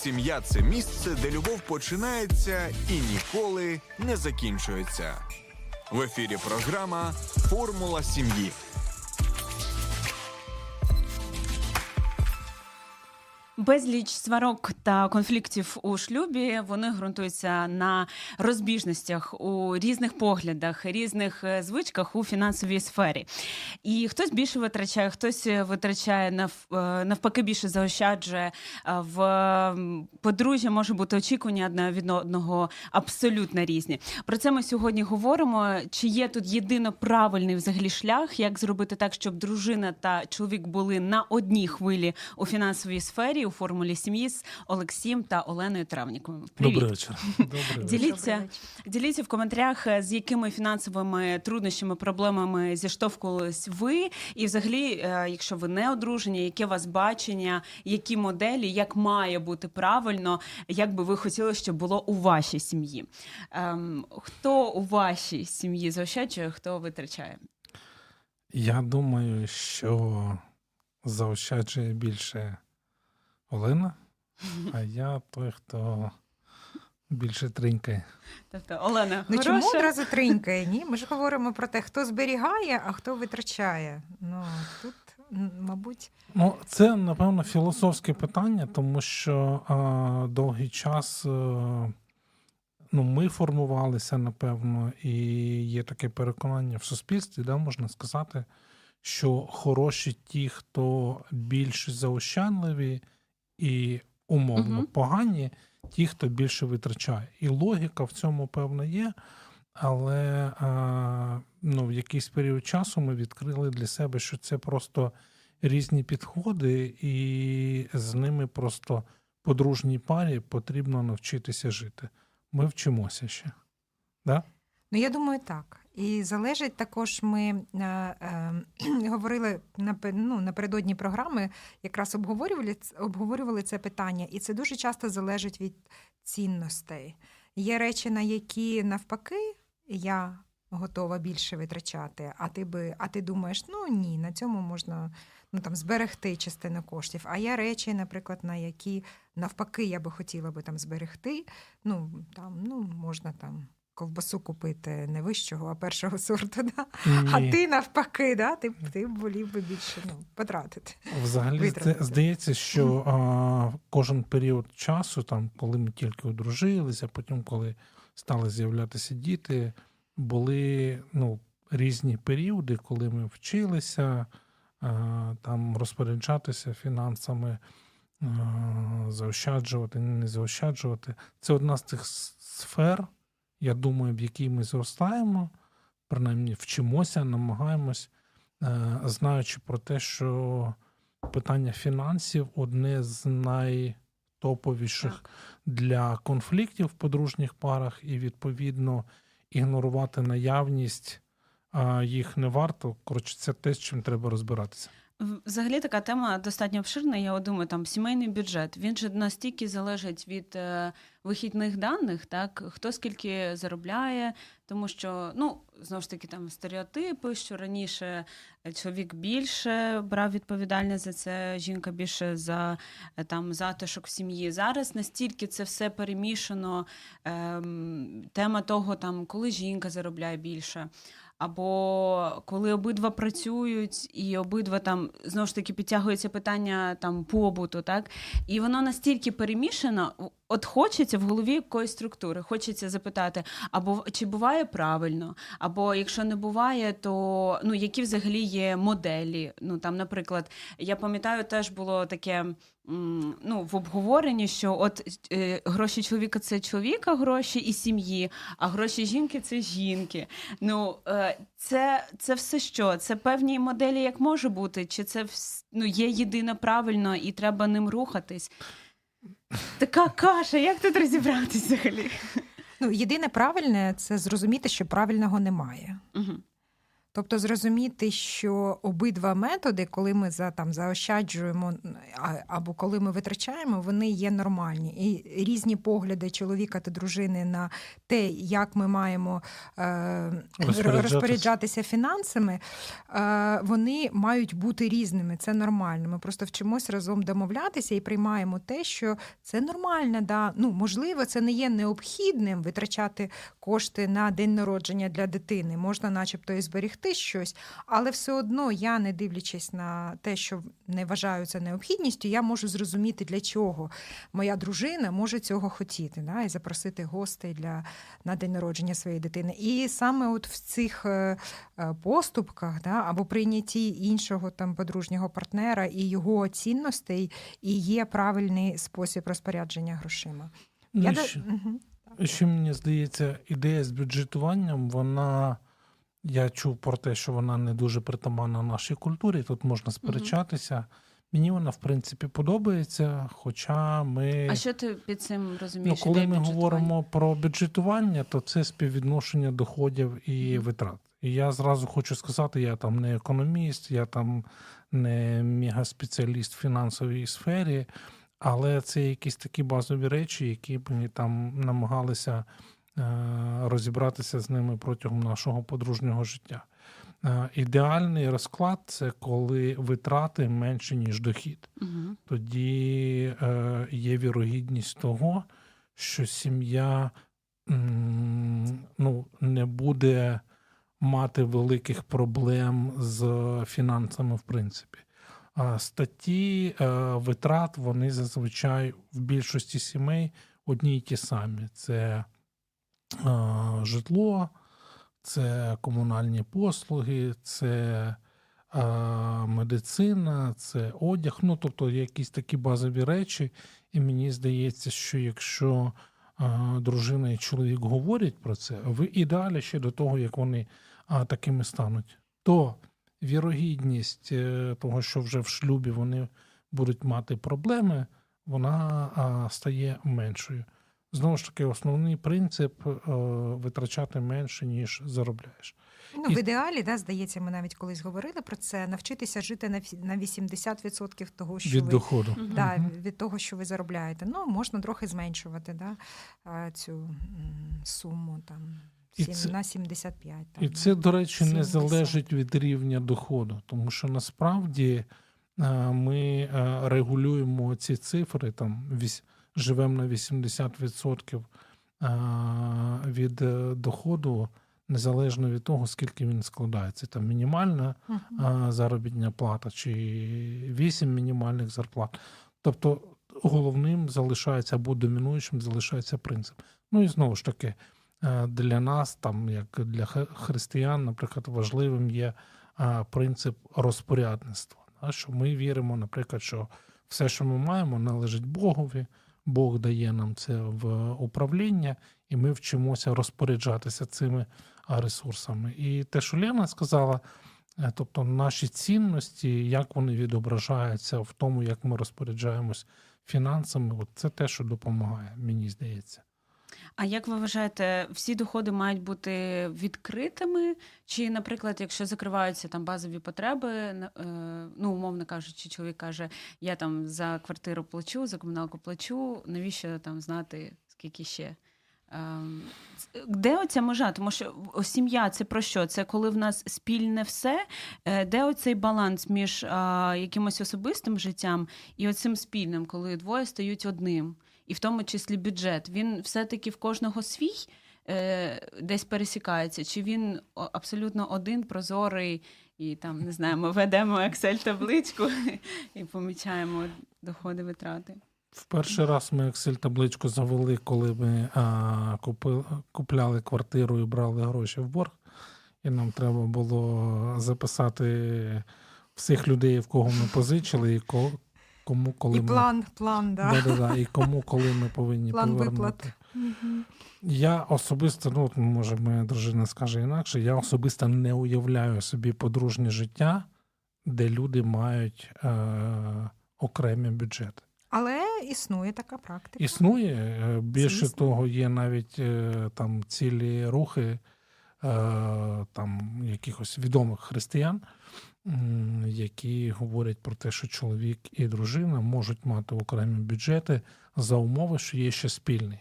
Сім'я – це місце, де любов починається і ніколи не закінчується. В ефірі програма «Формула сім'ї». Безліч сварок та конфліктів у шлюбі, вони ґрунтуються на розбіжностях у різних поглядах, різних звичках у фінансовій сфері. І хтось більше витрачає, хтось витрачає, навпаки більше заощаджує. В подружжя може бути очікування одне від одного абсолютно різні. Про це ми сьогодні говоримо. Чи є тут єдино правильний взагалі шлях, як зробити так, щоб дружина та чоловік були на одній хвилі у фінансовій сфері, у «Формулі сім'ї» з Олексієм та Оленою Травніковим. Привіт. Добрий вечір. Діліться в коментарях, з якими фінансовими труднощами, проблемами зіштовхувались ви. І взагалі, якщо ви не одружені, яке у вас бачення, які моделі, як має бути правильно, як би ви хотіли, щоб було у вашій сім'ї. Хто у вашій сім'ї заощаджує, хто витрачає? Я думаю, що заощаджує більше Олена, а я той, хто більше тринькає. Тобто Олена, ну, чому одразу тринькає? Ні, ми ж говоримо про те, хто зберігає, а хто витрачає. Ну, тут, мабуть... Ну, це, напевно, філософське питання, тому що довгий час ми формувалися, напевно, і є таке переконання в суспільстві, можна сказати, що хороші ті, хто більш заощадливі, і умовно погані ті, хто більше витрачає. І логіка в цьому, певно, є, але в якийсь період часу ми відкрили для себе, що це просто різні підходи, і з ними просто подружній парі потрібно навчитися жити. Ми вчимося ще. Да? Ну, я думаю, так. І залежить також, ми говорили напередодні програми, якраз обговорювали це питання, і це дуже часто залежить від цінностей. Є речі, на які навпаки я готова більше витрачати, а ти думаєш, ні, на цьому можна зберегти частину коштів. А є речі, наприклад, на які навпаки я би хотіла би зберегти, можна ковбасу купити не вищого, а першого сорту, да? А ти навпаки, да? ти волів би більше потратити. Взагалі, це, здається, що кожен період часу, коли ми тільки одружилися, потім, коли стали з'являтися діти, були різні періоди, коли ми вчилися розпоряджатися фінансами, заощаджувати, не заощаджувати. Це одна з тих сфер, я думаю, в якій ми зростаємо, принаймні вчимося, намагаємось, знаючи про те, що питання фінансів одне з найтоповіших для конфліктів в подружніх парах, і, відповідно, ігнорувати наявність їх не варто. Коротше, це те, з чим треба розбиратися. Взагалі така тема достатньо обширна, я думаю, сімейний бюджет, він же настільки залежить від вихідних даних, так, хто скільки заробляє, тому що, знову ж таки, стереотипи, що раніше чоловік більше брав відповідальність за це, жінка більше за затишок в сім'ї. Зараз настільки це все перемішано, тема того, коли жінка заробляє більше, або коли обидва працюють і обидва знову ж таки підтягується питання побуту, так? І воно настільки перемішано, от хочеться в голові якоїсь структури, хочеться запитати, або чи буває правильно, або якщо не буває, то які взагалі є моделі. Наприклад, я пам'ятаю, теж було таке в обговоренні, що гроші чоловіка – це чоловіка гроші і сім'ї, а гроші жінки – це жінки. Це все що? Це певні моделі, як може бути? Чи це є єдине правильно і треба ним рухатись? Така каша, як тут розібратися взагалі? Єдине правильне – це зрозуміти, що правильного немає. Тобто зрозуміти, що обидва методи, коли ми заощаджуємо або коли ми витрачаємо, вони є нормальні. І різні погляди чоловіка та дружини на те, як ми маємо розпоряджатися фінансами, вони мають бути різними, це нормально. Ми просто вчимось разом домовлятися і приймаємо те, що це нормально. Да? Ну, можливо, це не є необхідним витрачати кошти на день народження для дитини. Можна начебто і зберігти щось, але все одно я, не дивлячись на те, що не вважаю це необхідністю, я можу зрозуміти, для чого моя дружина може цього хотіти, да, і запросити гостей на день народження своєї дитини. І саме от в цих поступках, да, або прийнятті іншого подружнього партнера і його цінностей і є правильний спосіб розпорядження грошима. Ще мені здається, ідея з бюджетуванням, вона... Я чув про те, що вона не дуже притаманна нашій культурі, тут можна сперечатися. Мені вона, в принципі, подобається, хоча ми... А що ти під цим розумієш? Ну, коли ми говоримо про бюджетування, то це співвідношення доходів і витрат. І я зразу хочу сказати, я не економіст, я не мегаспеціаліст в фінансовій сфері, але це якісь такі базові речі, які мені намагалися... розібратися з ними протягом нашого подружнього життя. Ідеальний розклад – це коли витрати менше, ніж дохід. Угу. Тоді є вірогідність того, що сім'я не буде мати великих проблем з фінансами в принципі. Статті витрат, вони зазвичай в більшості сімей одні й ті самі. Це житло, це комунальні послуги, це медицина, це одяг, тобто якісь такі базові речі. І мені здається, що якщо дружина і чоловік говорять про це, в ідеалі ще до того, як вони такими стануть, то вірогідність того, що вже в шлюбі вони будуть мати проблеми, вона стає меншою. Знову ж таки, основний принцип – витрачати менше, ніж заробляєш. В ідеалі, здається, ми навіть колись говорили про це, навчитися жити на 80% того, що від доходу. Від того, що ви заробляєте. Можна трохи зменшувати цю суму на 75. І це, до речі, 70. Не залежить від рівня доходу, тому що насправді ми регулюємо ці цифри, живемо на 80% від доходу, незалежно від того, скільки він складається. Мінімальна заробітна плата чи 8 мінімальних зарплат. Тобто головним залишається або домінуючим залишається принцип. І знову ж таки, для нас, як для християн, наприклад, важливим є принцип розпорядництва. Що ми віримо, наприклад, що все, що ми маємо, належить Богові, Бог дає нам це в управління, і ми вчимося розпоряджатися цими ресурсами. І те, що Лена сказала, тобто наші цінності, як вони відображаються в тому, як ми розпоряджаємось фінансами, це те, що допомагає, мені здається. А як ви вважаєте, всі доходи мають бути відкритими? Чи, наприклад, якщо закриваються базові потреби, умовно кажучи, чоловік каже, я за квартиру плачу, за комуналку плачу, навіщо знати, скільки ще? Де оця межа? Тому що сім'я – це про що? Це коли в нас спільне все? Де оцей баланс між якимось особистим життям і оцим спільним, коли двоє стають одним? І в тому числі бюджет, він все-таки в кожного свій десь пересікається? Чи він абсолютно один, прозорий, і ми ведемо Excel-табличку і помічаємо доходи, витрати? В перший раз ми Excel-табличку завели, коли ми купляли квартиру і брали гроші в борг. І нам треба було записати всіх людей, в кого ми позичили, і кого. І кому, коли ми повинні повернути. Виплат. Я особисто, може моя дружина скаже інакше, я особисто не уявляю собі подружнє життя, де люди мають окремі бюджети. Але існує така практика. Існує. Більше того, є навіть цілі рухи там якихось відомих християн, які говорять про те, що чоловік і дружина можуть мати окремі бюджети за умови, що є ще спільний.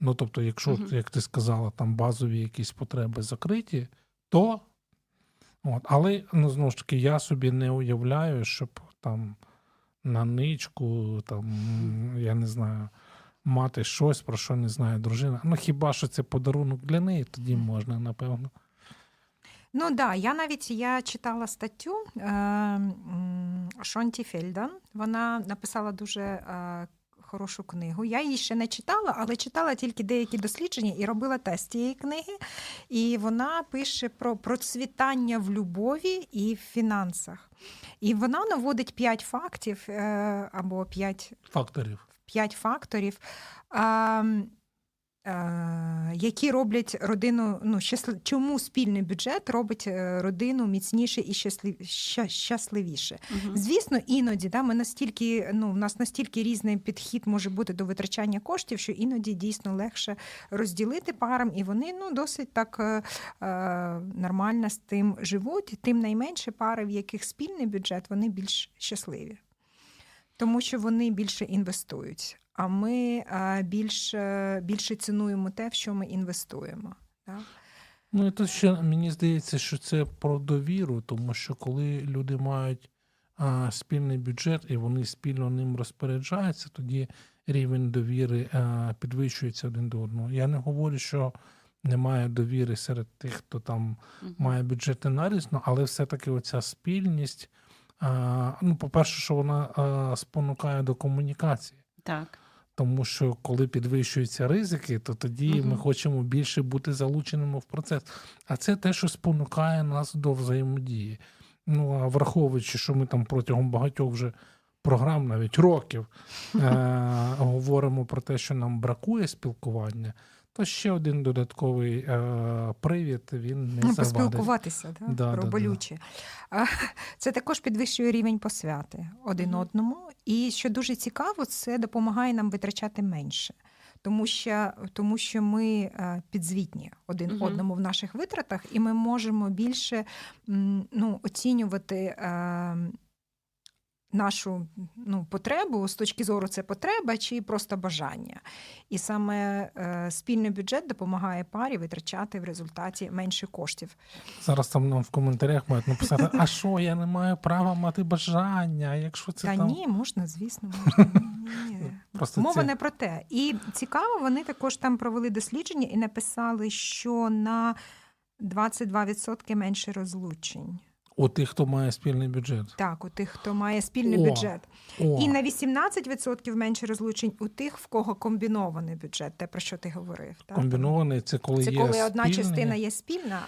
Ну, тобто, якщо, як ти сказала, там базові якісь потреби закриті, то... От. Але, ну, знову ж таки, я собі не уявляю, щоб там на ничку, там, я не знаю, мати щось, про що не знає дружина. Ну, хіба що це подарунок для неї, тоді можна, напевно. Ну, да, я читала статтю Шонті Фельден. Вона написала дуже хорошу книгу. Я її ще не читала, але читала тільки деякі дослідження і робила тест цієї книги. І вона пише про процвітання в любові і в фінансах. І вона наводить 5 фактів, або 5 факторів. 5 факторів, які роблять родину, ну, чому спільний бюджет робить родину міцніше і щасливіше. Угу. Звісно, іноді, да, у нас настільки різний підхід може бути до витрачання коштів, що іноді дійсно легше розділити парам, і вони, ну, досить так нормально з тим живуть. Тим найменше пари, в яких спільний бюджет, вони більш щасливі. Тому що вони більше інвестують, а ми більше цінуємо те, в що ми інвестуємо. Так? Ну, і тут ще, мені здається, що це про довіру, тому що коли люди мають спільний бюджет і вони спільно ним розпоряджаються, тоді рівень довіри підвищується один до одного. Я не говорю, що немає довіри серед тих, хто там має бюджети нарізно, але все-таки оця спільність, ну, по-перше, що вона спонукає до комунікації. Так. Тому що коли підвищуються ризики, то тоді ми хочемо більше бути залученими в процес. А це те, що спонукає нас до взаємодії. Ну, а враховуючи, що ми там протягом багатьох вже програм, навіть років, говоримо про те, що нам бракує спілкування, то ще один додатковий привід, він не завадить. Поспілкуватися, да? Про болюче. Да. Це також підвищує рівень посвяти один одному. І, що дуже цікаво, це допомагає нам витрачати менше. Тому що ми підзвітні один одному в наших витратах, і ми можемо більше оцінювати нашу потребу, з точки зору це потреба чи просто бажання. І саме спільний бюджет допомагає парі витрачати в результаті менше коштів. Зараз там нам в коментарях мають написати, а що, я не маю права мати бажання, якщо це там... Та ні, можна, звісно, можна. Мова не про те. І цікаво, вони також там провели дослідження і написали, що на 22% менше розлучень. У тих, хто має спільний бюджет. Так, у тих, хто має спільний бюджет. І на 18% менше розлучень у тих, в кого комбінований бюджет, те, про що ти говорив. Так? Комбінований – це коли є спільний. Це коли одна частина є спільна,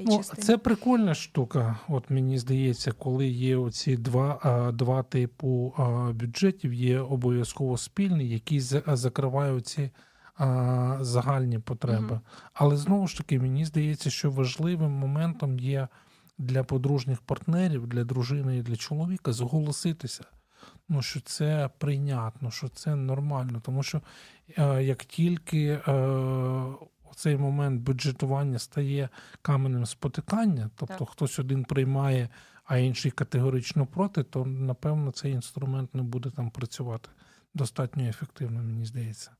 і частина. Це прикольна штука, от мені здається, коли є оці два типу бюджетів, є обов'язково спільний, які закривають ці загальні потреби. Але знову ж таки, мені здається, що важливим моментом є для подружніх партнерів, для дружини і для чоловіка зголоситися, що це прийнятно, що це нормально. Тому що як тільки цей момент бюджетування стає каменем спотикання, тобто хтось один приймає, а інший категорично проти, то, напевно, цей інструмент не буде там працювати достатньо ефективно, мені здається.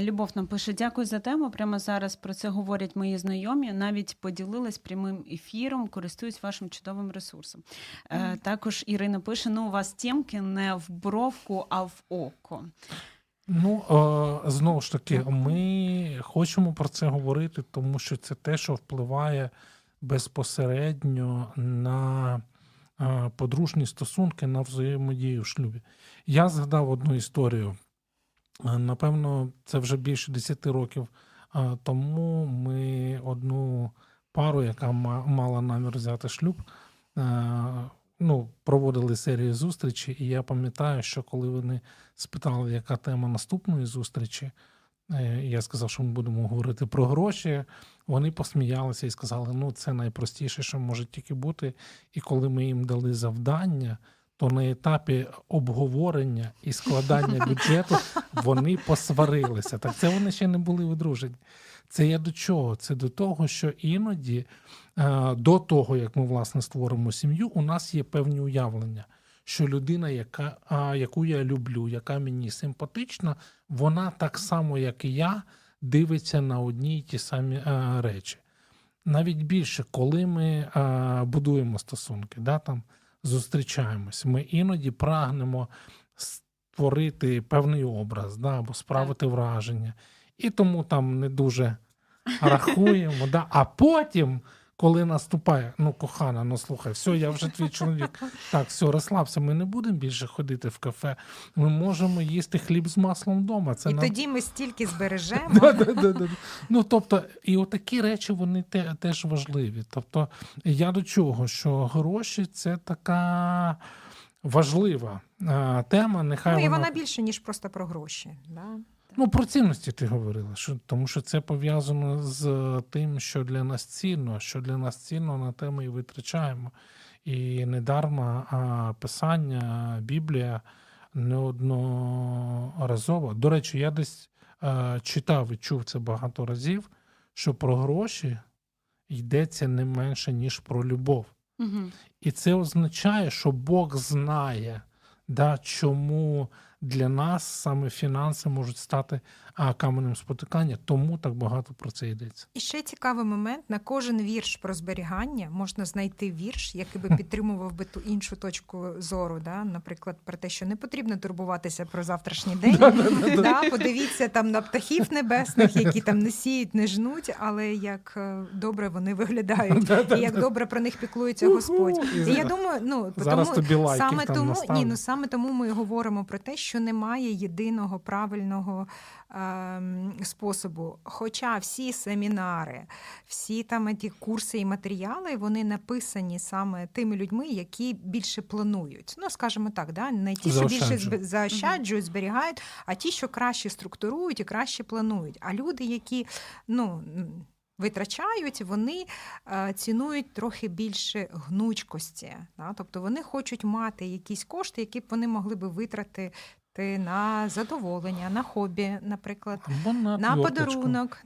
Любов нам пише, дякую за тему, прямо зараз про це говорять мої знайомі, навіть поділилась прямим ефіром, користуюсь вашим чудовим ресурсом. Також Ірина пише, у вас тємки не в бровку, а в око. Знову ж таки, ми хочемо про це говорити, тому що це те, що впливає безпосередньо на подружні стосунки, на взаємодію в шлюбі. Я згадав одну історію. Напевно, це вже більше 10 років тому ми одну пару, яка мала намір взяти шлюб, проводили серію зустрічей, і я пам'ятаю, що коли вони спитали, яка тема наступної зустрічі, я сказав, що ми будемо говорити про гроші, вони посміялися і сказали, це найпростіше, що може тільки бути, і коли ми їм дали завдання, то на етапі обговорення і складання бюджету вони посварилися. Так це вони ще не були одружені. Це я до чого? Це до того, що іноді, до того, як ми, власне, створимо сім'ю, у нас є певні уявлення, що людина, яку я люблю, яка мені симпатична, вона так само, як і я, дивиться на одні й ті самі речі. Навіть більше, коли ми будуємо стосунки, да, там, зустрічаємось, ми іноді прагнемо створити певний образ, да, або справити враження. І тому там не дуже рахуємо. Да? А потім, коли наступає, ну, кохана, ну, слухай, все, я вже твій чоловік. Так, все, розслабся, ми не будемо більше ходити в кафе. Ми можемо їсти хліб з маслом вдома. Це і нам... тоді ми стільки збережемо. Ну, тобто, і отакі речі, вони теж важливі. Тобто, я до чого, що гроші – це така... важлива тема, нехай ну, і вона більше, ніж просто про гроші. Да? Ну, про цінності ти говорила, що, тому що це пов'язано з тим, що для нас цінно, на те ми і витрачаємо. І недарма писання, Біблія неодноразово. До речі, я десь читав і чув це багато разів, що про гроші йдеться не менше, ніж про любов. Угу. І це означає, що Бог знає, да, чому для нас саме фінанси можуть стати каменем спотикання, тому так багато про це йдеться. І ще цікавий момент, на кожен вірш про зберігання можна знайти вірш, який би підтримував би ту іншу точку зору, да? Наприклад, про те, що не потрібно турбуватися про завтрашній день, подивіться там на птахів небесних, які там не сіють, не жнуть, але як добре вони виглядають, і як добре про них піклується Господь. І я думаю, ну, саме тому ми говоримо про те, що немає єдиного правильного способу. Хоча всі семінари, всі там ті курси і матеріали, вони написані саме тими людьми, які більше планують. Ну, скажімо так, да? Не ті, що більше заощаджують, зберігають, а ті, що краще структурують і краще планують. А люди, які, ну, витрачають, вони цінують трохи більше гнучкості. Да? Тобто вони хочуть мати якісь кошти, які б вони могли би витратити на задоволення, на хобі, наприклад, на подарунок,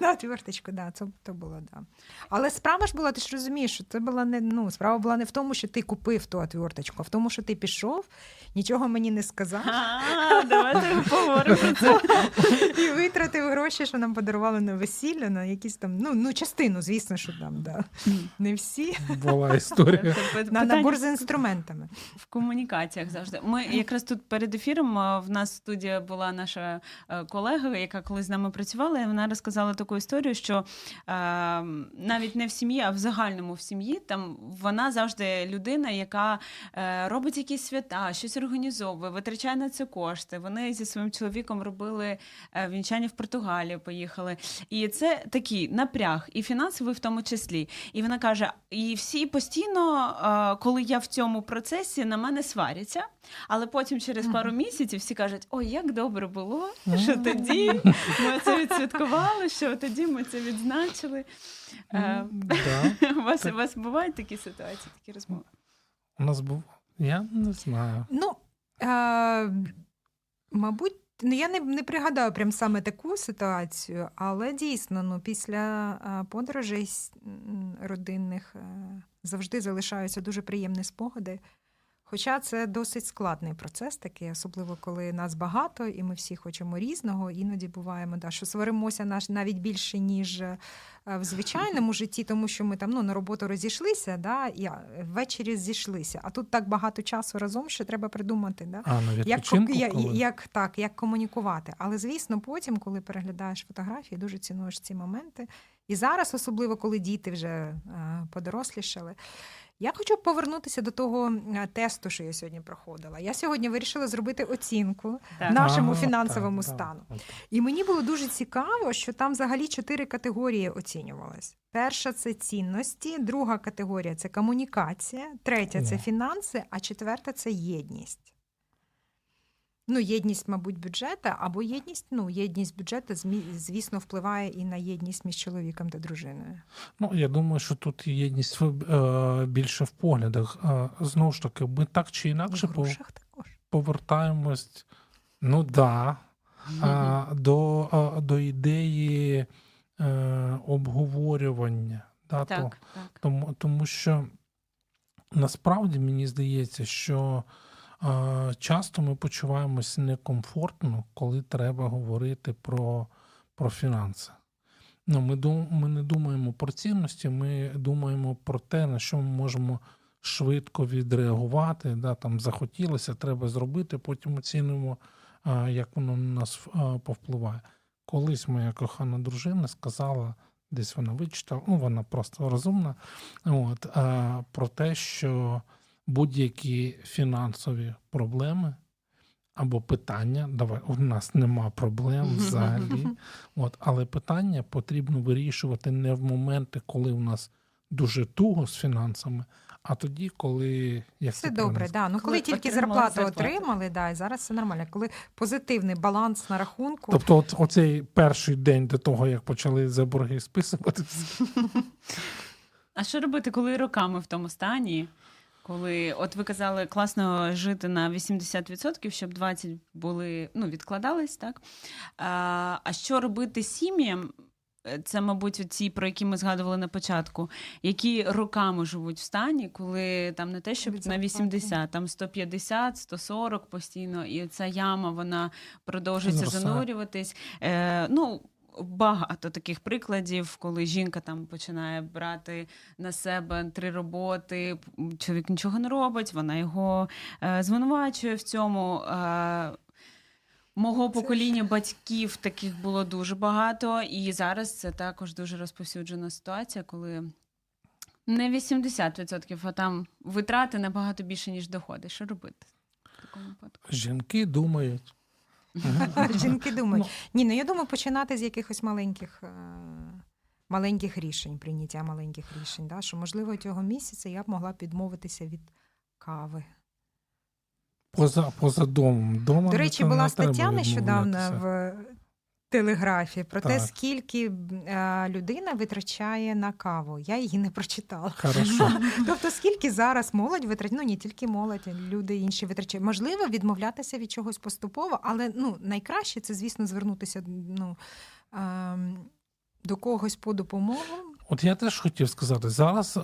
на тверточку, да, це то було, да. Але справа ж була, ти ж розумієш, що це була не, ну, справа була не в тому, що ти купив ту тверточку, а в тому, що ти пішов, нічого мені не сказав. Давайте поговоримо про це. І витратив гроші, що нам подарували на весілля, на якісь там, ну, частину, звісно, що там, да. Не всі. Була історія. На набор з інструментами. В комунікаціях завжди. Ми якраз тут перед ефіром в нас в студії була наша колега, яка колись з нами працювала, і вона розказала таку історію, що навіть не в сім'ї, а в загальному в сім'ї, там вона завжди людина, яка робить якісь свята, щось організовує, витрачає на це кошти. Вони зі своїм чоловіком робили вінчання в Португалію, поїхали. І це такий напряг, і фінансовий в тому числі. І вона каже, і всі постійно, коли я в цьому процесі, на мене сваряться, але потім через пару місяців всі кажуть, ой, як добре було, що тоді ми це відсвяткували, що тоді ми це відзначили. У вас бувають такі ситуації, такі розмови? У нас був, я не знаю. Ну, мабуть, я не пригадаю прям саме таку ситуацію, але дійсно, ну, після подорожей родинних завжди залишаються дуже приємні спогади. Хоча це досить складний процес такий, особливо коли нас багато, і ми всі хочемо різного, іноді буваємо, да, що сваримося навіть більше, ніж в звичайному житті, тому що ми там, ну, на роботу розійшлися, да, і ввечері зійшлися. А тут так багато часу разом, що треба придумати, да, як комунікувати. Але, звісно, потім, коли переглядаєш фотографії, дуже цінуєш ці моменти. І зараз, особливо, коли діти вже подорослішали. Я хочу повернутися до того тесту, що я сьогодні проходила. Я сьогодні вирішила зробити оцінку нашому фінансовому стану. І мені було дуже цікаво, що там взагалі 4 категорії оцінювалось. Перша – це цінності, друга категорія – це комунікація, третя – це фінанси, а четверта – це єдність. Ну, єдність, мабуть, бюджету, або єдність, ну, єдність бюджету, звісно, впливає і на єдність між чоловіком та дружиною. Ну, я думаю, що тут єдність більше в поглядах. Знову ж таки, ми так чи інакше повертаємось, ну, да, до ідеї обговорювання. Да, так. Тому що насправді мені здається, що часто ми почуваємось некомфортно, коли треба говорити про фінанси. Ну, ми не думаємо про цінності, ми думаємо про те, на що ми можемо швидко відреагувати. Да, там захотілося, треба зробити, потім оцінимо, як воно на нас повпливає. Колись моя кохана дружина сказала, десь вона вичитала, вона просто розумна, про те, що будь-які фінансові проблеми або питання, у нас нема проблем взагалі, але питання потрібно вирішувати не в моменти, коли у нас дуже туго з фінансами, а тоді, коли... Все добре, да. Коли тільки зарплату отримали, і зараз все нормально. Коли позитивний баланс на рахунку... Тобто оцей перший день до того, як почали за борги списувати. А що робити, коли роками в тому стані? Коли, ви казали, класно жити на 80%, щоб 20 були, відкладались, так? А що робити сім'ям? Це, мабуть, ці, про які ми згадували на початку, які роками живуть в стані, коли там не те, щоб на 80, там 150, 140 постійно, і ця яма, вона продовжується занурюватись. Багато таких прикладів, коли жінка там починає брати на себе 3 роботи, чоловік нічого не робить, вона його звинувачує в цьому. Мого покоління батьків таких було дуже багато, і зараз це також дуже розповсюджена ситуація, коли не 80%, а там витрати набагато більше, ніж доходи. Що робити в такому випадку? Жінки думають. Жінки думають. Ні, я думаю, починати з якихось маленьких рішень, прийняття маленьких рішень, да? Що, можливо, цього місяця я б могла підмовитися від кави. Поза домом. Дома, до речі, була стаття нещодавно в Телеграфі про те, скільки людина витрачає на каву. Я її не прочитала. Тобто, скільки зараз молодь витрачає, не тільки молодь, люди інші витрачають. Можливо, відмовлятися від чогось поступово, але найкраще це, звісно, звернутися до когось по допомогу. Я теж хотів сказати, зараз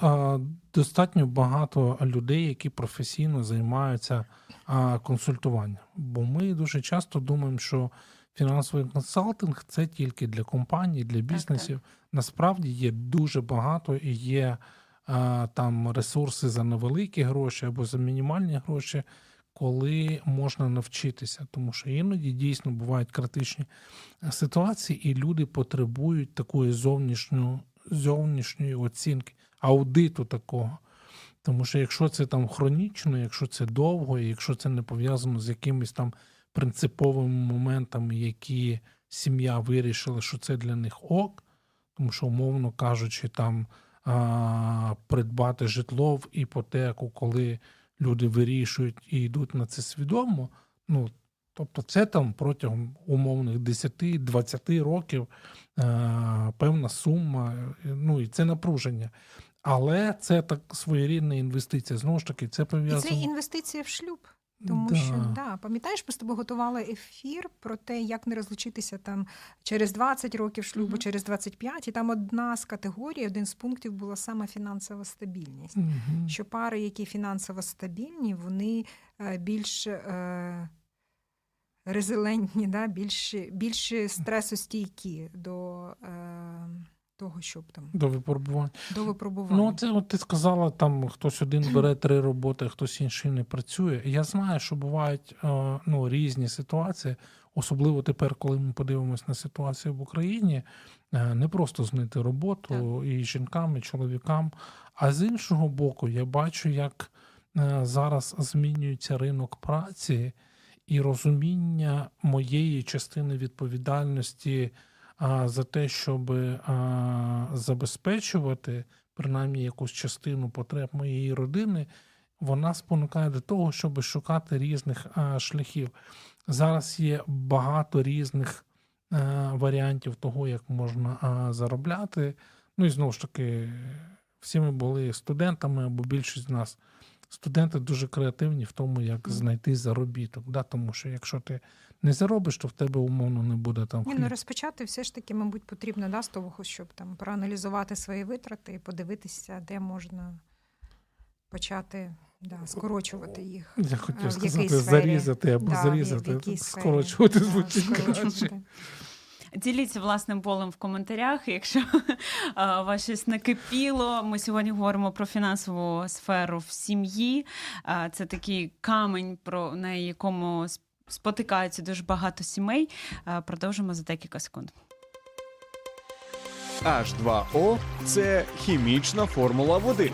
достатньо багато людей, які професійно займаються консультуванням. Бо ми дуже часто думаємо, що фінансовий консалтинг – це тільки для компаній, для бізнесів. Насправді є дуже багато і є там ресурси за невеликі гроші або за мінімальні гроші, коли можна навчитися. Тому що іноді дійсно бувають критичні ситуації, і люди потребують такої зовнішньої оцінки, аудиту такого. Тому що якщо це там хронічно, якщо це довго, і якщо це не пов'язано з якимись там принциповими моментами, які сім'я вирішила, що це для них ок, тому що, умовно кажучи, там придбати житло в іпотеку, коли люди вирішують і йдуть на це свідомо, тобто це там протягом умовних 10-20 років певна сума, і це напруження. Але це так своєрідна інвестиція. Знову ж таки, це пов'язано... І це інвестиція в шлюб. Тому що, пам'ятаєш, ми з тобою готували ефір про те, як не розлучитися там через 20 років шлюбу, через 25, і там одна з категорій, один з пунктів була саме фінансова стабільність. Що пари, які фінансово стабільні, вони більш... резилентні, більш стресостійкі до того, щоб там... До випробування. Ти сказала, там хтось один бере 3 роботи, хтось інший не працює. Я знаю, що бувають різні ситуації, особливо тепер, коли ми подивимось на ситуацію в Україні, не просто знайти роботу і жінкам, і чоловікам, а з іншого боку, я бачу, як зараз змінюється ринок праці, і розуміння моєї частини відповідальності за те, щоб забезпечувати, принаймні, якусь частину потреб моєї родини, вона спонукає до того, щоб шукати різних шляхів. Зараз є багато різних варіантів того, як можна заробляти. І знову ж таки, всі ми були студентами, або більшість з нас студенти дуже креативні в тому, як знайти заробіток. Да? Тому що якщо ти не заробиш, то в тебе умовно не буде там... Ні, ну розпочати все ж таки, мабуть, потрібно, да, з того, щоб там проаналізувати свої витрати і подивитися, де можна почати... Да, скорочувати їх. Я хотів сказати, зарізати або зарізати. Скорочувати звучить краще. Діліться власним болем в коментарях, якщо вас щось накипіло. Ми сьогодні говоримо про фінансову сферу в сім'ї. Це такий камінь, на якому спотикаються дуже багато сімей. Продовжимо за декілька секунд. H2O – це хімічна формула води.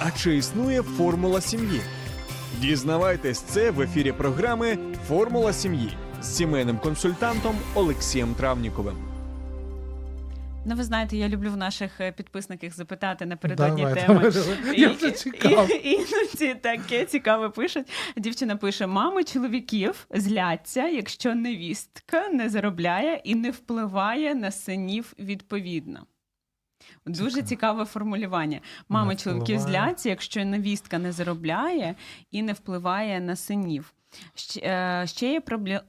А чи існує формула сім'ї? Дізнавайтесь це в ефірі програми «Формула сім'ї» з сімейним консультантом Олексієм Травніковим. Ну, ви знаєте, я люблю в наших підписників запитати напередодні теми. Іноді таке цікаве пишуть. Дівчина пише: мами чоловіків зляться, якщо невістка не заробляє і не впливає на синів відповідно. Дуже цікаве формулювання. Мами чоловіків зляться, якщо невістка не заробляє і не впливає на синів. Ще є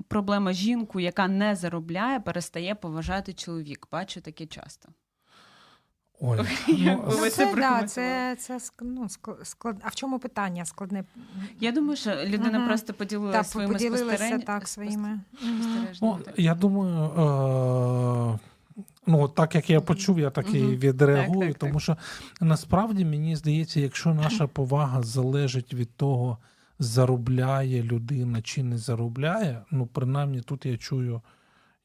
проблема: жінку, яка не заробляє, перестає поважати чоловік. Бачу таке часто. Ой, це складно. А в чому питання складне? Я думаю, що людина просто поділилася своїми спостереженнями. Я думаю... Ну, так, як я почув, я так і відреагую, тому що насправді, мені здається, якщо наша повага залежить від того, заробляє людина чи не заробляє, ну, принаймні тут я чую,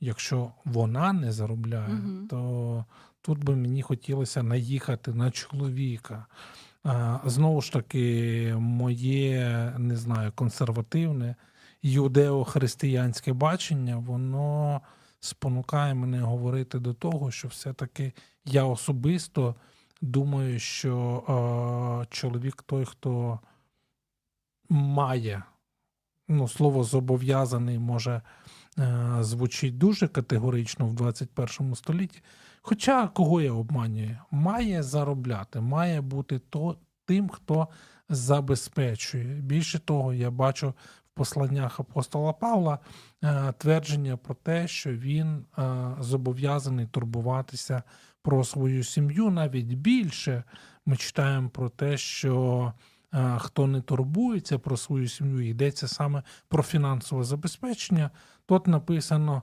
якщо вона не заробляє, то тут би мені хотілося наїхати на чоловіка. Знову ж таки, моє, не знаю, консервативне, юдео-християнське бачення, воно... спонукає мене говорити до того, що все-таки я особисто думаю, що чоловік той, хто має, ну, слово «зобов'язаний» може звучить дуже категорично в 21 столітті, хоча кого я обманюю, має заробляти, має бути тим, хто забезпечує. Більше того, я бачу посланнях апостола Павла твердження про те, що він зобов'язаний турбуватися про свою сім'ю. Навіть більше ми читаємо про те, що хто не турбується про свою сім'ю, йдеться саме про фінансове забезпечення. Тут написано: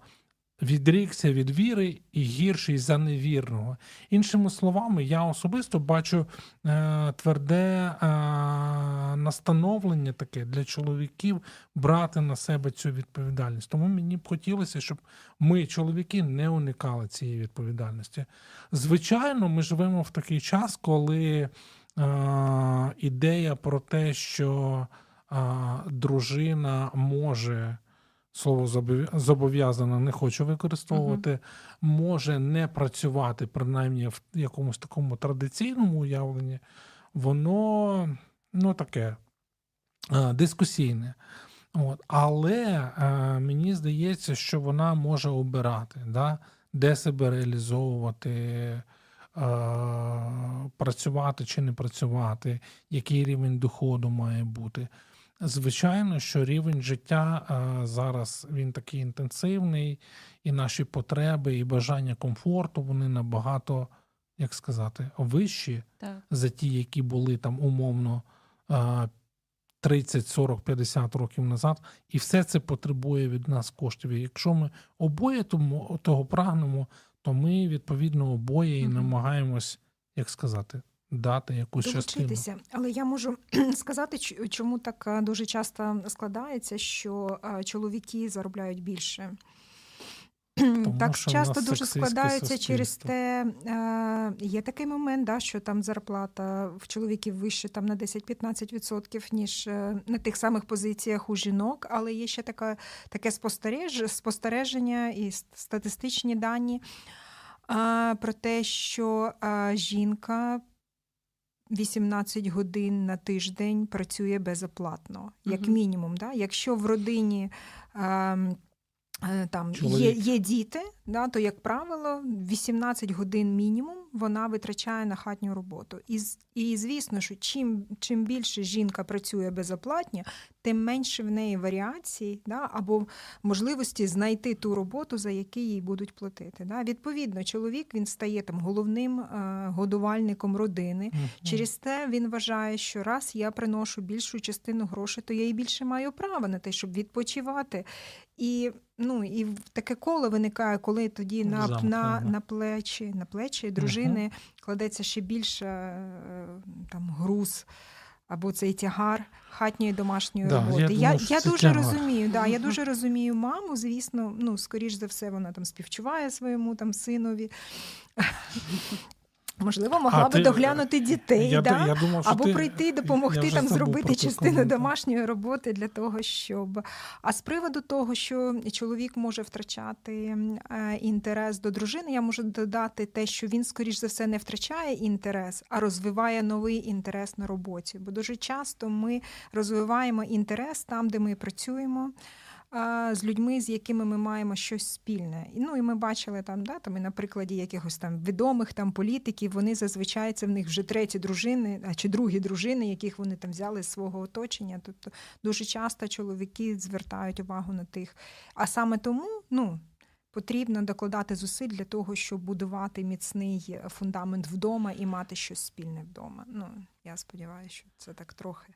відрікся від віри і гірший за невірного. Іншими словами, я особисто бачу тверде настановлення таке для чоловіків брати на себе цю відповідальність. Тому мені б хотілося, щоб ми, чоловіки, не уникали цієї відповідальності. Звичайно, ми живемо в такий час, коли ідея про те, що дружина може... слово «зобов'язана» не хочу використовувати, може не працювати, принаймні в якомусь такому традиційному уявленні, воно, ну, таке дискусійне. От. Але мені здається, що вона може обирати, да? Де себе реалізовувати, працювати чи не працювати, який рівень доходу має бути. Звичайно, що рівень життя зараз, він такий інтенсивний, і наші потреби, і бажання комфорту, вони набагато, як сказати, вищі за ті, які були там умовно 30, 40, 50 років назад. І все це потребує від нас коштів. І якщо ми обоє того прагнемо, то ми, відповідно, обоє і намагаємось, як сказати, дати якусь частину. Але я можу сказати, чому так дуже часто складається, що чоловіки заробляють більше. Тому так часто дуже складається через те, є такий момент, да, що там зарплата в чоловіків вище там на 10-15%, ніж на тих самих позиціях у жінок, але є ще таке спостереження і статистичні дані про те, що жінка 18 годин на тиждень працює безоплатно, як мінімум. Да? Якщо в родині там є діти, то, як правило, 18 годин мінімум вона витрачає на хатню роботу. І звісно, що чим більше жінка працює безоплатно, тим менше в неї варіацій, або можливості знайти ту роботу, за яку їй будуть платити. Відповідно, чоловік, він стає головним годувальником родини. Через те він вважає, що раз я приношу більшу частину грошей, то я і більше маю права на те, щоб відпочивати. І таке коло виникає, коли тоді на плечі дружини кладеться ще більше груз або цей тягар хатньої домашньої роботи. Я дуже розумію маму, звісно, скоріш за все вона співчуває своєму синові. Можливо, могла би доглянути дітей, або прийти і допомогти зробити частину домашньої роботи для того, щоб... А з приводу того, що чоловік може втрачати інтерес до дружини, я можу додати те, що він, скоріш за все, не втрачає інтерес, а розвиває новий інтерес на роботі. Бо дуже часто ми розвиваємо інтерес там, де ми працюємо, з людьми, з якими ми маємо щось спільне. І ми бачили і на прикладі якихось відомих політиків, вони зазвичай, це в них вже треті дружини, чи другі дружини, яких вони взяли з свого оточення. Тобто дуже часто чоловіки звертають увагу на тих. А саме тому, потрібно докладати зусиль для того, щоб будувати міцний фундамент вдома і мати щось спільне вдома. Я сподіваюся, що це так трохи...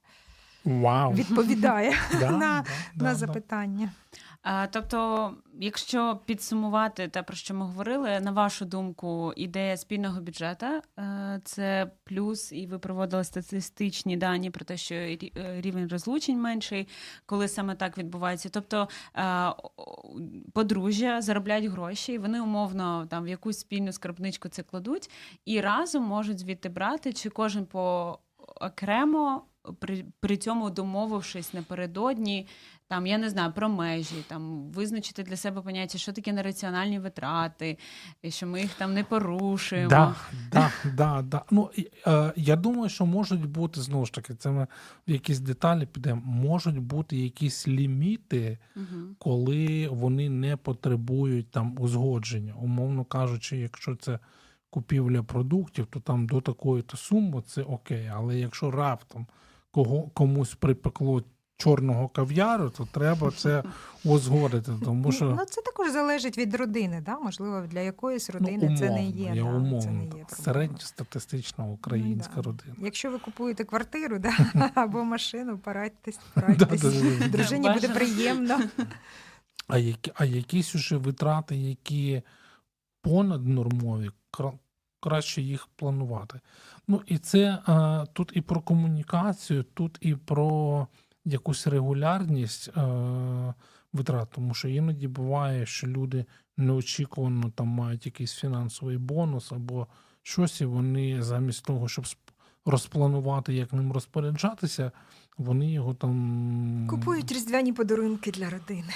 відповідає на запитання. Тобто, якщо підсумувати те, про що ми говорили, на вашу думку, ідея спільного бюджету – це плюс, і ви проводили статистичні дані про те, що рівень розлучень менший, коли саме так відбувається. Тобто, подружжя заробляють гроші, вони умовно в якусь спільну скарбничку це кладуть, і разом можуть звідти брати, чи кожен по окремо, при цьому домовившись напередодні, я не знаю, про межі, визначити для себе поняття, що таке нераціональні витрати, і що ми їх не порушуємо. Я думаю, що можуть бути, знову ж таки, це ми в якісь деталі підемо, можуть бути якісь ліміти, коли вони не потребують узгодження. Умовно кажучи, якщо це купівля продуктів, то до такої-то суми це окей, але якщо раптом комусь припекло чорного кав'яру, то треба це узгодити. Тому що... це також залежить від родини, можливо, для якоїсь родини це не є. Умовно, середньостатистична українська родина. Якщо ви купуєте квартиру або машину, порадьтесь, дружині буде приємно. А якісь уже витрати, які понаднормові, краще їх планувати. І це тут і про комунікацію, тут і про якусь регулярність витрат, тому що іноді буває, що люди неочікувано мають якийсь фінансовий бонус або щось, і вони замість того, щоб розпланувати, як ним розпоряджатися, вони його купують різдвяні подарунки для родини.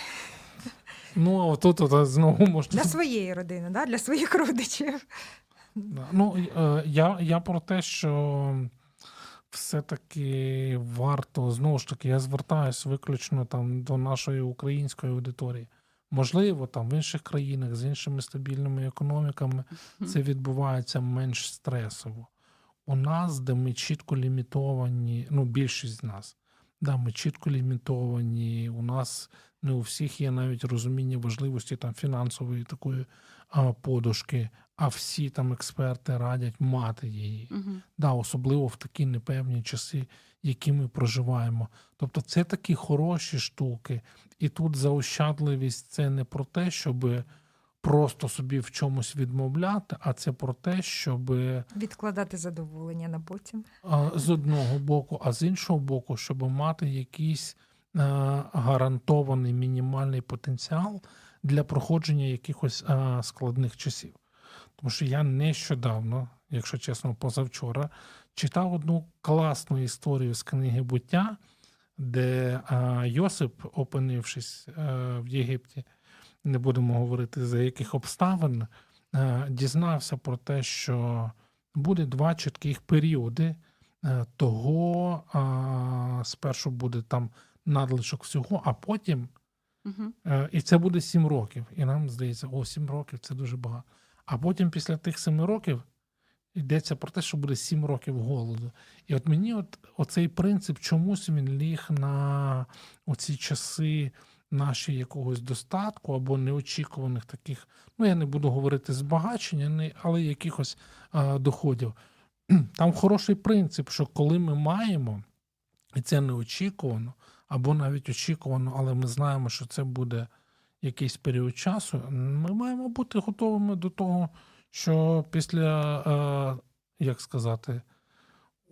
Тут знову можна... Для своєї родини, для своїх родичів. Я про те, що все-таки варто, знову ж таки, я звертаюся виключно до нашої української аудиторії. Можливо, в інших країнах з іншими стабільними економіками це відбувається менш стресово. У нас, де ми чітко лімітовані, більшість з нас, ми чітко лімітовані, у нас не у всіх є навіть розуміння важливості фінансової такої подушки, а всі експерти радять мати її. Особливо в такі непевні часи, які ми проживаємо. Тобто це такі хороші штуки. І тут заощадливість – це не про те, щоб просто собі в чомусь відмовляти, а це про те, щоб... Відкладати задоволення на потім. З одного боку, а з іншого боку, щоб мати якийсь гарантований мінімальний потенціал для проходження якихось складних часів. Тому що я нещодавно, якщо чесно, позавчора, читав одну класну історію з книги «Буття», де Йосип, опинившись в Єгипті, не будемо говорити за яких обставин, дізнався про те, що буде два чітких періоди того, спершу буде надлишок всього, а потім І це буде 7 років. І нам здається, 7 років – це дуже багато. А потім після тих 7 років йдеться про те, що буде 7 років голоду. І от мені оцей принцип чомусь він ліг на оці часи наші якогось достатку або неочікуваних таких, я не буду говорити збагачення, але якихось доходів. Там хороший принцип, що коли ми маємо, і це неочікувано, або навіть очікувано, але ми знаємо, що це буде якийсь період часу, ми маємо бути готовими до того, що після,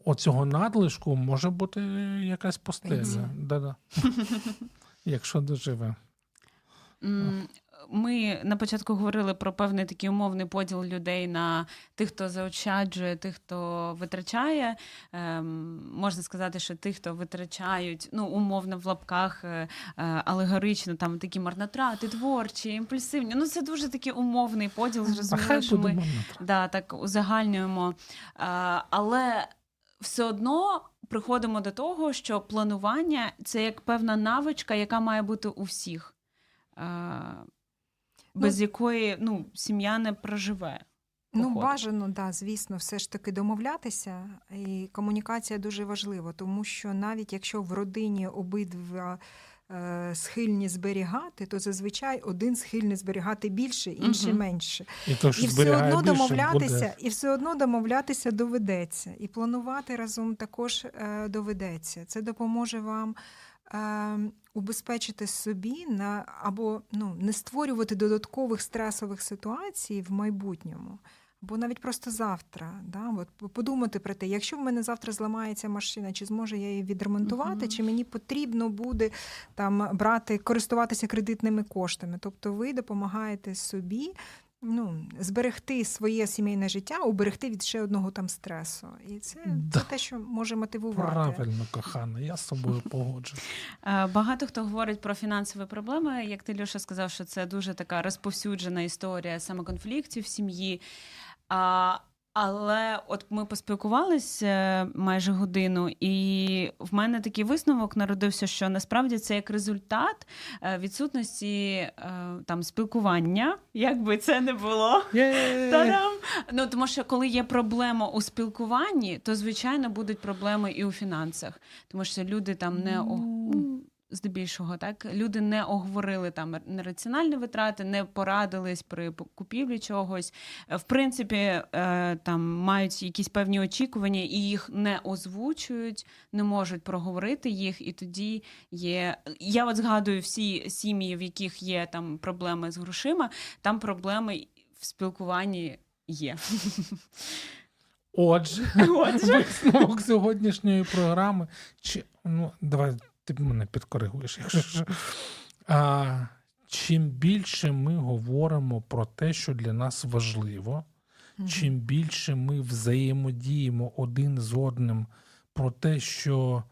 оцього надлишку може бути якась пустеля. Да-да. Якщо доживе. Ми на початку говорили про певний такий умовний поділ людей на тих, хто заощаджує, тих, хто витрачає. Можна сказати, що тих, хто витрачають, умовно в лапках, алегорично, там такі марнотрати, творчі, імпульсивні. Це дуже такий умовний поділ, зрозуміло, що ми так узагальнюємо. Але все одно приходимо до того, що планування – це як певна навичка, яка має бути у всіх. Без якої сім'я не проживе. Бажано, звісно, все ж таки домовлятися. І комунікація дуже важлива, тому що навіть якщо в родині обидва схильні зберігати, то зазвичай один схильний зберігати більше, інший менше. І все одно домовлятися доведеться. І планувати разом також доведеться. Це допоможе вам убезпечити собі або не створювати додаткових стресових ситуацій в майбутньому, або навіть просто завтра. Подумати про те, якщо в мене завтра зламається машина, чи зможу я її відремонтувати, чи мені потрібно буде користуватися кредитними коштами. Тобто ви допомагаєте собі зберегти своє сімейне життя, уберегти від ще одного стресу. І це те, що може мотивувати. Правильно, кохана, я з собою погоджуюсь. Багато хто говорить про фінансові проблеми. Як ти, Льоша, сказав, що це дуже така розповсюджена історія саме конфліктів в сім'ї. Але от ми поспілкувалися майже годину, і в мене такий висновок народився, що насправді це як результат відсутності спілкування, як би це не було. Та-дам! Тому що коли є проблема у спілкуванні, то, звичайно, будуть проблеми і у фінансах. Тому що люди здебільшого, люди не оговорили нераціональні витрати, не порадились при купівлі чогось. В принципі, мають якісь певні очікування і їх не озвучують, не можуть проговорити їх. І тоді є... Я згадую всі сім'ї, в яких є проблеми з грошима, там проблеми в спілкуванні є. Отже. Висновок сьогоднішньої програми. Давай... Ти мене підкоригуєш. Чим більше ми говоримо про те, що для нас важливо, чим більше ми взаємодіємо один з одним про те, що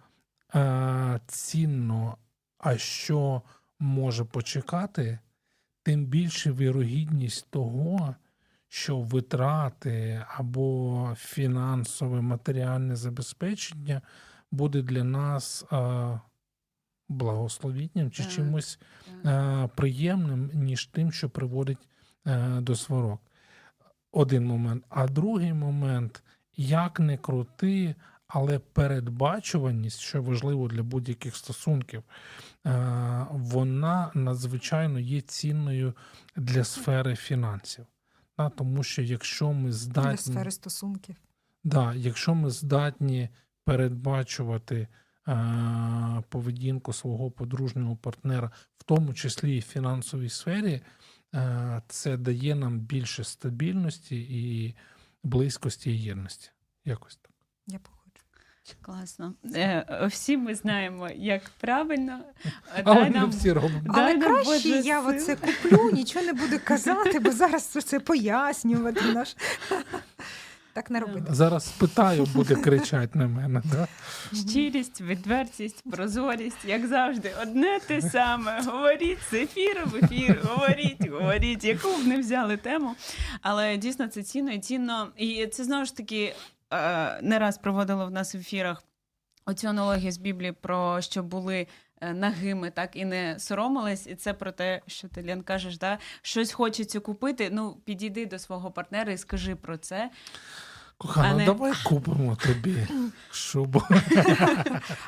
цінно, а що може почекати, тим більше вірогідність того, що витрати або фінансове, матеріальне забезпечення буде для нас... благословітнім чи чимось приємним, ніж тим, що приводить до сварок. Один момент. А другий момент, як не крути, але передбачуваність, що важливо для будь-яких стосунків, вона надзвичайно є цінною для сфери фінансів. Тому що якщо ми здатні... Для сфери стосунків. Якщо ми здатні передбачувати поведінку свого подружнього партнера, в тому числі і в фінансовій сфері, це дає нам більше стабільності і близькості і єдності. Якось так. Я погоджу. Класно. Всі ми знаємо, як правильно. Але краще я оце куплю, нічого не буду казати, бо зараз це пояснювати наш... Так не робити. Зараз питаю, буде кричать на мене. Щирість, відвертість, прозорість, як завжди, одне те саме. Говоріть з ефіру в ефір, говоріть, яку б не взяли тему. Але дійсно це цінно. І це, знову ж таки, не раз проводило в нас в ефірах оцю аналогію з Біблії, про що були нагими, так, і не соромились. І це про те, що ти, Лен, кажеш, да? Щось хочеться купити, ну, підійди до свого партнера і скажи про це. Кохана, давай купимо тобі шубу.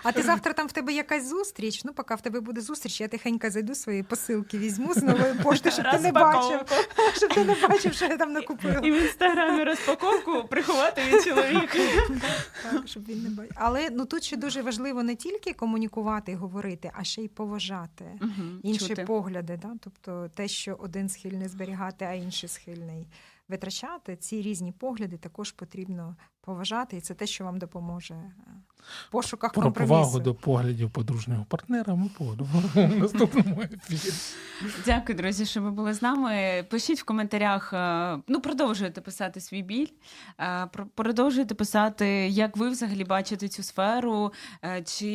А ти завтра там в тебе якась зустріч? Ну, поки в тебе буде зустріч, я тихенько зайду свої посилки візьму з нової пошти, щоб ти не бачив, що я там накупила. І в Інстаграмі розпаковку приховати від чоловіка. Так, щоб він не бачив. Але ну тут ще дуже важливо не тільки комунікувати і говорити, а ще й поважати інші погляди. Да? Тобто те, що один схильний зберігати, а інший схильний витрачати, ці різні погляди також потрібно поважати, і це те, що вам допоможе в пошуках компромісу. Про повагу до поглядів подружнього партнера ми поговоримо в наступному ефірі. Дякую, друзі, що ви були з нами. Пишіть в коментарях, ну, продовжуйте писати свій біль, продовжуйте писати, як ви взагалі бачите цю сферу, чи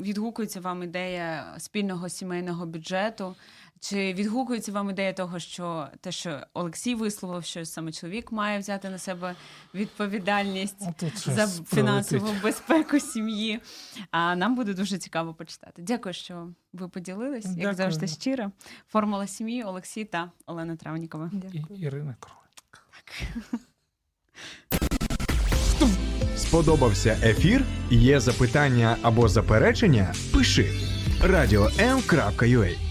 відгукується вам ідея спільного сімейного бюджету, чи відгукується вам ідея того, що те, що Олексій висловив, що саме чоловік має взяти на себе відповідальність за фінансову безпеку сім'ї. А нам буде дуже цікаво почитати. Дякую, що ви поділились. Дякую. Як завжди, щиро. Формула сім'ї, Олексій та Олена Травнікова. Дякую. І Ірина Королевська. Так. Сподобався ефір? Є запитання або заперечення? Пиши. RadioM.ua